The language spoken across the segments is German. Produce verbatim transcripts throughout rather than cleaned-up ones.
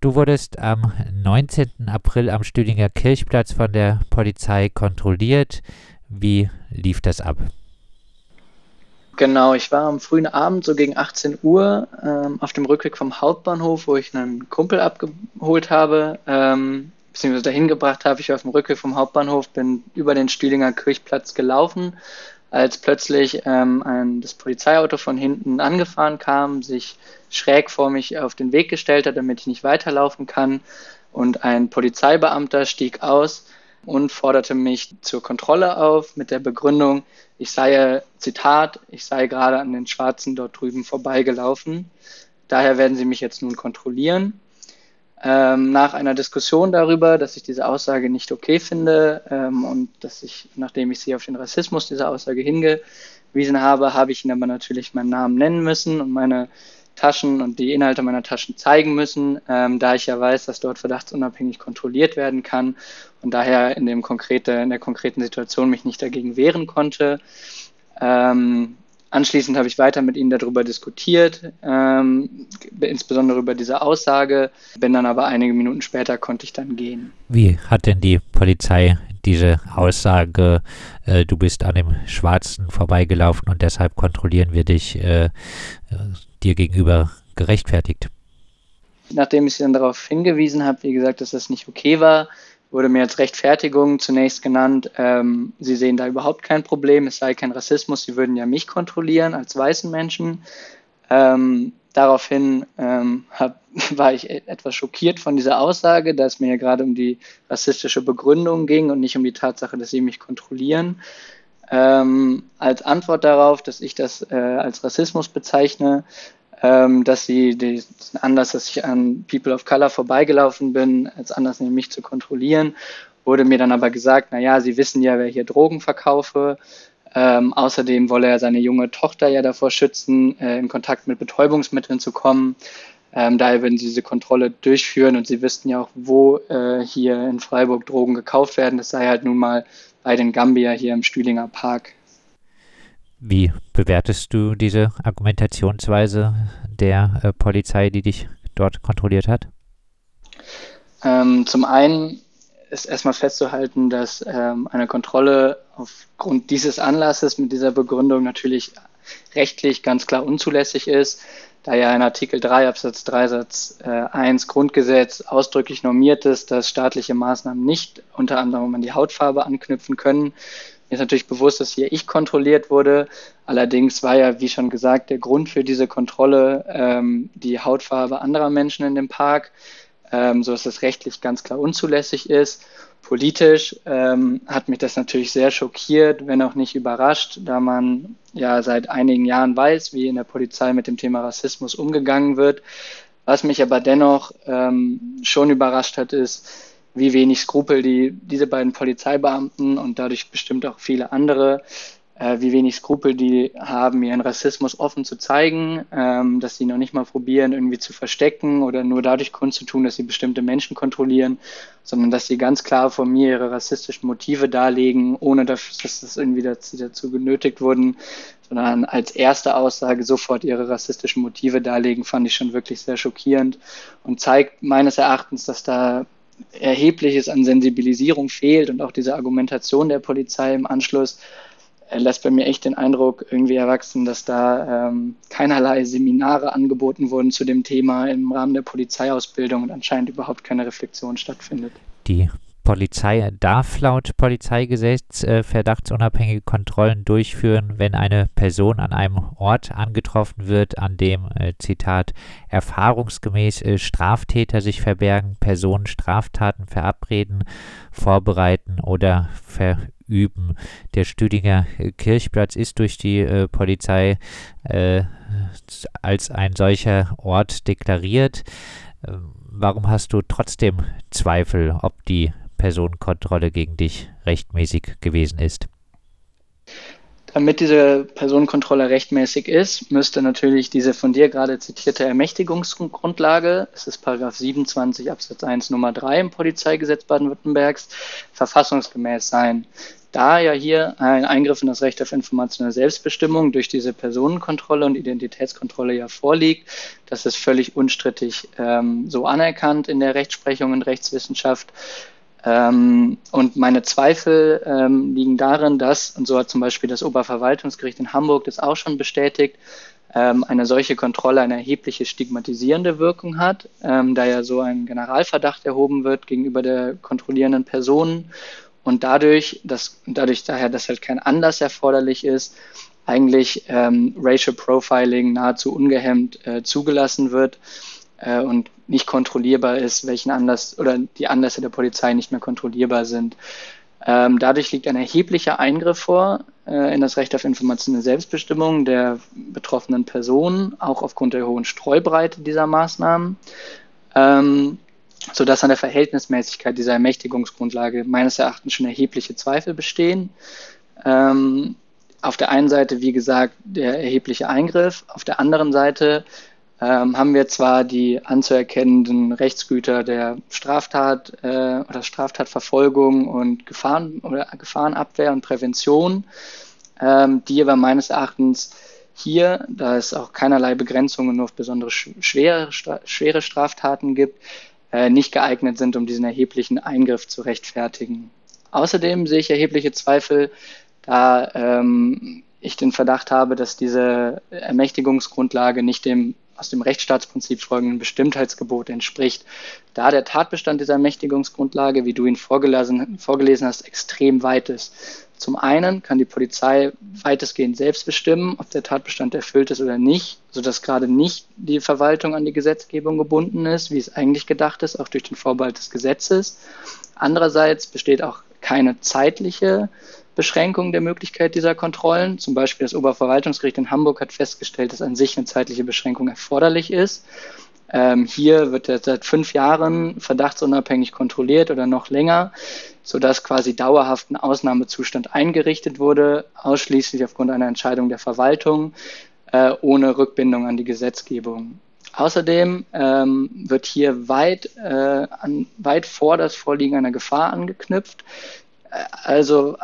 Du wurdest am neunzehnten April am Stühlinger Kirchplatz von der Polizei kontrolliert. Wie lief das ab? Genau, ich war am frühen Abend, so gegen achtzehn Uhr, ähm, auf dem Rückweg vom Hauptbahnhof, wo ich einen Kumpel abgeholt habe, ähm, beziehungsweise dahin gebracht habe. Ich war auf dem Rückweg vom Hauptbahnhof, bin über den Stühlinger Kirchplatz gelaufen, als plötzlich ähm, ein, das Polizeiauto von hinten angefahren kam, sich schräg vor mich auf den Weg gestellt hat, damit ich nicht weiterlaufen kann. Und ein Polizeibeamter stieg aus und forderte mich zur Kontrolle auf mit der Begründung, ich sei, Zitat, ich sei gerade an den Schwarzen dort drüben vorbeigelaufen. Daher werden sie mich jetzt nun kontrollieren. Ähm, nach einer Diskussion darüber, dass ich diese Aussage nicht okay finde ähm, und dass ich, nachdem ich sie auf den Rassismus dieser Aussage hingewiesen habe, habe ich ihn aber natürlich meinen Namen nennen müssen und meine Taschen und die Inhalte meiner Taschen zeigen müssen, ähm, da ich ja weiß, dass dort verdachtsunabhängig kontrolliert werden kann und daher in dem konkrete, in der konkreten Situation mich nicht dagegen wehren konnte. Ähm, anschließend habe ich weiter mit ihnen darüber diskutiert, ähm, insbesondere über diese Aussage, bin dann aber einige Minuten später konnte ich dann gehen. Wie hat denn die Polizei diese Aussage, äh, du bist an dem Schwarzen vorbeigelaufen und deshalb kontrollieren wir dich, äh, dir gegenüber gerechtfertigt? Nachdem ich sie dann darauf hingewiesen habe, wie gesagt, dass das nicht okay war, wurde mir als Rechtfertigung zunächst genannt, ähm, sie sehen da überhaupt kein Problem, es sei kein Rassismus, sie würden ja mich kontrollieren als weißen Menschen. Ähm, daraufhin ähm, hab, war ich etwas schockiert von dieser Aussage, da es mir ja gerade um die rassistische Begründung ging und nicht um die Tatsache, dass sie mich kontrollieren. Ähm, als Antwort darauf, dass ich das äh, als Rassismus bezeichne, ähm, dass sie den Anlass, dass ich an People of Color vorbeigelaufen bin, als Anlass nämlich mich zu kontrollieren, wurde mir dann aber gesagt, naja, sie wissen ja, wer hier Drogen verkaufe, ähm, außerdem wolle er seine junge Tochter ja davor schützen, äh, in Kontakt mit Betäubungsmitteln zu kommen, ähm, daher würden sie diese Kontrolle durchführen und sie wüssten ja auch, wo äh, hier in Freiburg Drogen gekauft werden, das sei halt nun mal bei den Gambier hier im Stühlinger Park. Wie bewertest du diese Argumentationsweise der äh, Polizei, die dich dort kontrolliert hat? Ähm, zum einen ist erstmal festzuhalten, dass ähm, eine Kontrolle aufgrund dieses Anlasses mit dieser Begründung natürlich rechtlich ganz klar unzulässig ist, da ja in Artikel drei Absatz drei Satz äh, eins Grundgesetz ausdrücklich normiert ist, dass staatliche Maßnahmen nicht unter anderem an die Hautfarbe anknüpfen können. Mir ist natürlich bewusst, dass hier ich kontrolliert wurde. Allerdings war ja, wie schon gesagt, der Grund für diese Kontrolle ähm, die Hautfarbe anderer Menschen in dem Park, ähm, sodass das rechtlich ganz klar unzulässig ist. Politisch ähm, hat mich das natürlich sehr schockiert, wenn auch nicht überrascht, da man ja seit einigen Jahren weiß, wie in der Polizei mit dem Thema Rassismus umgegangen wird. Was mich aber dennoch ähm, schon überrascht hat, ist, wie wenig Skrupel die diese beiden Polizeibeamten und dadurch bestimmt auch viele andere, äh, wie wenig Skrupel die haben, ihren Rassismus offen zu zeigen, ähm, dass sie noch nicht mal probieren, irgendwie zu verstecken oder nur dadurch kundzutun, dass sie bestimmte Menschen kontrollieren, sondern dass sie ganz klar vor mir ihre rassistischen Motive darlegen, ohne dass, dass das irgendwie dazu, dazu genötigt wurden, sondern als erste Aussage sofort ihre rassistischen Motive darlegen, fand ich schon wirklich sehr schockierend und zeigt meines Erachtens, dass da Erhebliches an Sensibilisierung fehlt und auch diese Argumentation der Polizei im Anschluss äh, lässt bei mir echt den Eindruck irgendwie erwachsen, dass da ähm, keinerlei Seminare angeboten wurden zu dem Thema im Rahmen der Polizeiausbildung und anscheinend überhaupt keine Reflexion stattfindet. Die Polizei darf laut Polizeigesetz äh, verdachtsunabhängige Kontrollen durchführen, wenn eine Person an einem Ort angetroffen wird, an dem, äh, Zitat, erfahrungsgemäß äh, Straftäter sich verbergen, Personen Straftaten verabreden, vorbereiten oder verüben. Der Stühlinger äh, Kirchplatz ist durch die äh, Polizei äh, als ein solcher Ort deklariert. Äh, warum hast du trotzdem Zweifel, ob die Personenkontrolle gegen dich rechtmäßig gewesen ist? Damit diese Personenkontrolle rechtmäßig ist, müsste natürlich diese von dir gerade zitierte Ermächtigungsgrundlage, das ist Paragraf siebenundzwanzig Absatz eins Nummer drei im Polizeigesetz Baden-Württembergs, verfassungsgemäß sein. Da ja hier ein Eingriff in das Recht auf informationelle Selbstbestimmung durch diese Personenkontrolle und Identitätskontrolle ja vorliegt, das ist völlig unstrittig ähm, so anerkannt in der Rechtsprechung und Rechtswissenschaft. Ähm, und meine Zweifel ähm, liegen darin, dass, und so hat zum Beispiel das Oberverwaltungsgericht in Hamburg das auch schon bestätigt, ähm, eine solche Kontrolle eine erhebliche stigmatisierende Wirkung hat, ähm, da ja so ein Generalverdacht erhoben wird gegenüber der kontrollierenden Person und dadurch, dass, dadurch daher, dass halt kein Anlass erforderlich ist, eigentlich ähm, Racial Profiling nahezu ungehemmt äh, zugelassen wird äh, und nicht kontrollierbar ist, welchen Anlass oder die Anlässe der Polizei nicht mehr kontrollierbar sind. Ähm, dadurch liegt ein erheblicher Eingriff vor äh, in das Recht auf informationelle Selbstbestimmung der betroffenen Personen, auch aufgrund der hohen Streubreite dieser Maßnahmen, ähm, sodass an der Verhältnismäßigkeit dieser Ermächtigungsgrundlage meines Erachtens schon erhebliche Zweifel bestehen. Ähm, auf der einen Seite, wie gesagt, der erhebliche Eingriff, auf der anderen Seite haben wir zwar die anzuerkennenden Rechtsgüter der Straftat äh, oder Straftatverfolgung und Gefahren oder Gefahrenabwehr und Prävention, ähm, die aber meines Erachtens hier, da es auch keinerlei Begrenzungen nur auf besondere schwere, schwere Straftaten gibt, äh, nicht geeignet sind, um diesen erheblichen Eingriff zu rechtfertigen. Außerdem sehe ich erhebliche Zweifel, da ähm, ich den Verdacht habe, dass diese Ermächtigungsgrundlage nicht dem aus dem Rechtsstaatsprinzip folgenden Bestimmtheitsgebot entspricht, da der Tatbestand dieser Ermächtigungsgrundlage, wie du ihn vorgelesen, vorgelesen hast, extrem weit ist. Zum einen kann die Polizei weitestgehend selbst bestimmen, ob der Tatbestand erfüllt ist oder nicht, sodass gerade nicht die Verwaltung an die Gesetzgebung gebunden ist, wie es eigentlich gedacht ist, auch durch den Vorbehalt des Gesetzes. Andererseits besteht auch keine zeitliche Beschränkung der Möglichkeit dieser Kontrollen. Zum Beispiel das Oberverwaltungsgericht in Hamburg hat festgestellt, dass an sich eine zeitliche Beschränkung erforderlich ist. Ähm, hier wird er seit fünf Jahren verdachtsunabhängig kontrolliert oder noch länger, sodass quasi dauerhaft ein Ausnahmezustand eingerichtet wurde, ausschließlich aufgrund einer Entscheidung der Verwaltung, äh, ohne Rückbindung an die Gesetzgebung. Außerdem ähm, wird hier weit, äh, an, weit vor das Vorliegen einer Gefahr angeknüpft. Also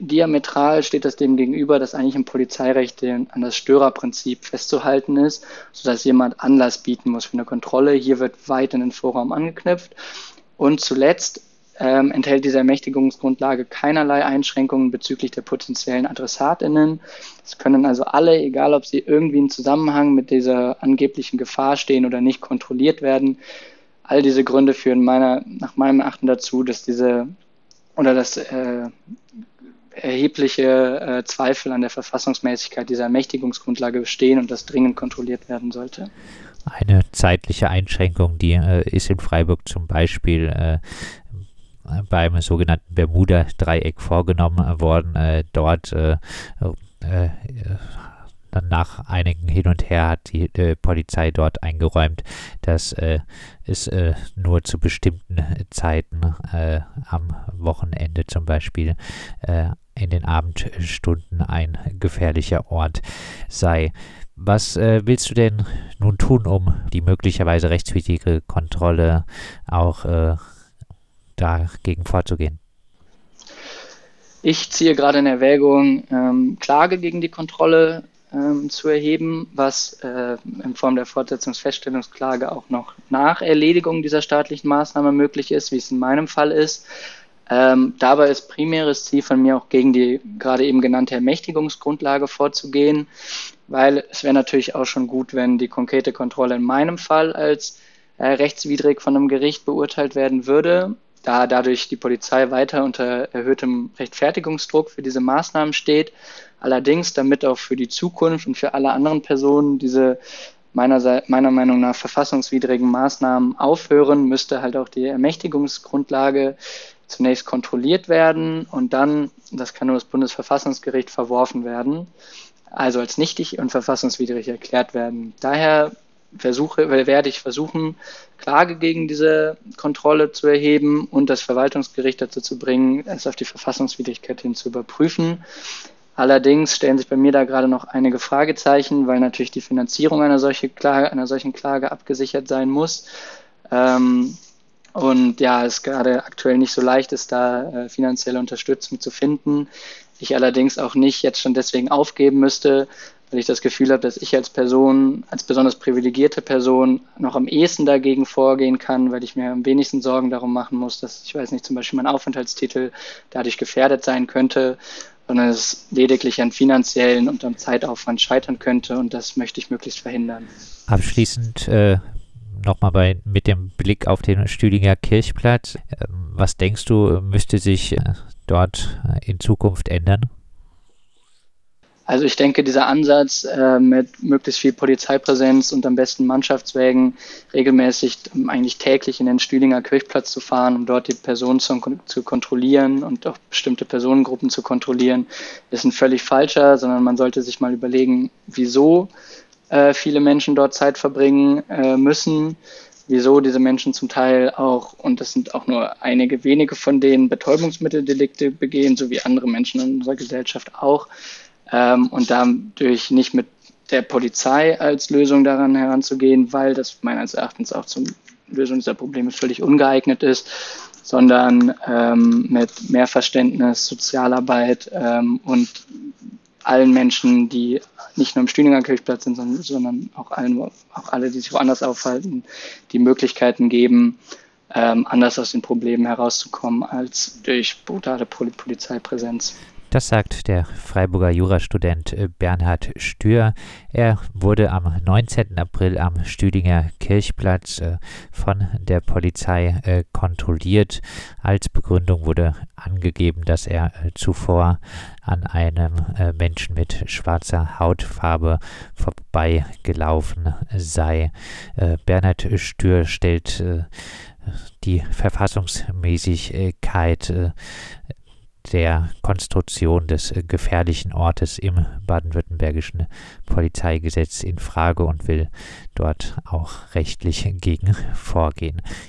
diametral steht das dem gegenüber, dass eigentlich im Polizeirecht an das Störerprinzip festzuhalten ist, sodass jemand Anlass bieten muss für eine Kontrolle. Hier wird weit in den Vorraum angeknüpft. Und zuletzt ähm, enthält diese Ermächtigungsgrundlage keinerlei Einschränkungen bezüglich der potenziellen AdressatInnen. Es können also alle, egal ob sie irgendwie im Zusammenhang mit dieser angeblichen Gefahr stehen oder nicht, kontrolliert werden. All diese Gründe führen meiner, nach meinem Erachten dazu, dass diese oder dass äh, erhebliche äh, Zweifel an der Verfassungsmäßigkeit dieser Ermächtigungsgrundlage bestehen und das dringend kontrolliert werden sollte. Eine zeitliche Einschränkung, die äh, ist in Freiburg zum Beispiel äh, beim sogenannten Bermuda-Dreieck vorgenommen worden. Äh, dort äh, äh, äh, Dann nach einigen Hin und Her hat die äh, Polizei dort eingeräumt, dass äh, es äh, nur zu bestimmten Zeiten äh, am Wochenende zum Beispiel äh, in den Abendstunden ein gefährlicher Ort sei. Was äh, willst du denn nun tun, um die möglicherweise rechtswidrige Kontrolle auch äh, dagegen vorzugehen? Ich ziehe gerade in Erwägung, ähm, Klage gegen die Kontrolle Ähm, zu erheben, was äh, in Form der Fortsetzungsfeststellungsklage auch noch nach Erledigung dieser staatlichen Maßnahme möglich ist, wie es in meinem Fall ist. Ähm, dabei ist primäres Ziel von mir auch gegen die gerade eben genannte Ermächtigungsgrundlage vorzugehen, weil es wäre natürlich auch schon gut, wenn die konkrete Kontrolle in meinem Fall als äh, rechtswidrig von einem Gericht beurteilt werden würde, da dadurch die Polizei weiter unter erhöhtem Rechtfertigungsdruck für diese Maßnahmen steht. Allerdings, damit auch für die Zukunft und für alle anderen Personen diese meiner, meiner Meinung nach verfassungswidrigen Maßnahmen aufhören, müsste halt auch die Ermächtigungsgrundlage zunächst kontrolliert werden und dann, das kann nur das Bundesverfassungsgericht verworfen werden, also als nichtig und verfassungswidrig erklärt werden. Daher versuche, werde ich versuchen, Klage gegen diese Kontrolle zu erheben und das Verwaltungsgericht dazu zu bringen, es auf die Verfassungswidrigkeit hin zu überprüfen. Allerdings stellen sich bei mir da gerade noch einige Fragezeichen, weil natürlich die Finanzierung einer solchen Klage, einer solchen Klage abgesichert sein muss. Ähm, und ja, es gerade aktuell nicht so leicht ist, da äh, finanzielle Unterstützung zu finden. Ich allerdings auch nicht jetzt schon deswegen aufgeben müsste, weil ich das Gefühl habe, dass ich als Person, als besonders privilegierte Person noch am ehesten dagegen vorgehen kann, weil ich mir am wenigsten Sorgen darum machen muss, dass, ich weiß nicht, zum Beispiel mein Aufenthaltstitel dadurch gefährdet sein könnte, sondern es lediglich an finanziellen und am Zeitaufwand scheitern könnte, und das möchte ich möglichst verhindern. Abschließend äh, nochmal mit dem Blick auf den Stühlinger Kirchplatz. Was denkst du, müsste sich dort in Zukunft ändern? Also ich denke, dieser Ansatz äh, mit möglichst viel Polizeipräsenz und am besten Mannschaftswägen regelmäßig um, eigentlich täglich in den Stühlinger Kirchplatz zu fahren, um dort die Personen zu, zu kontrollieren und auch bestimmte Personengruppen zu kontrollieren, ist ein völlig falscher, sondern man sollte sich mal überlegen, wieso äh, viele Menschen dort Zeit verbringen äh, müssen, wieso diese Menschen zum Teil auch, und das sind auch nur einige wenige von denen, Betäubungsmitteldelikte begehen, so wie andere Menschen in unserer Gesellschaft auch. Und dadurch nicht mit der Polizei als Lösung daran heranzugehen, weil das meines Erachtens auch zur Lösung dieser Probleme völlig ungeeignet ist, sondern ähm, mit mehr Verständnis, Sozialarbeit ähm, und allen Menschen, die nicht nur im Stühlinger Kirchplatz sind, sondern, sondern auch, allen, auch alle, die sich woanders aufhalten, die Möglichkeiten geben, ähm, anders aus den Problemen herauszukommen als durch brutale Pol- Polizeipräsenz. Das sagt der Freiburger Jurastudent Bernhard Stür. Er wurde am neunzehnten April am Stühlinger Kirchplatz von der Polizei kontrolliert. Als Begründung wurde angegeben, dass er zuvor an einem Menschen mit schwarzer Hautfarbe vorbeigelaufen sei. Bernhard Stür stellt die Verfassungsmäßigkeit der Konstruktion des äh, gefährlichen Ortes im baden-württembergischen Polizeigesetz in Frage und will dort auch rechtlich gegen vorgehen.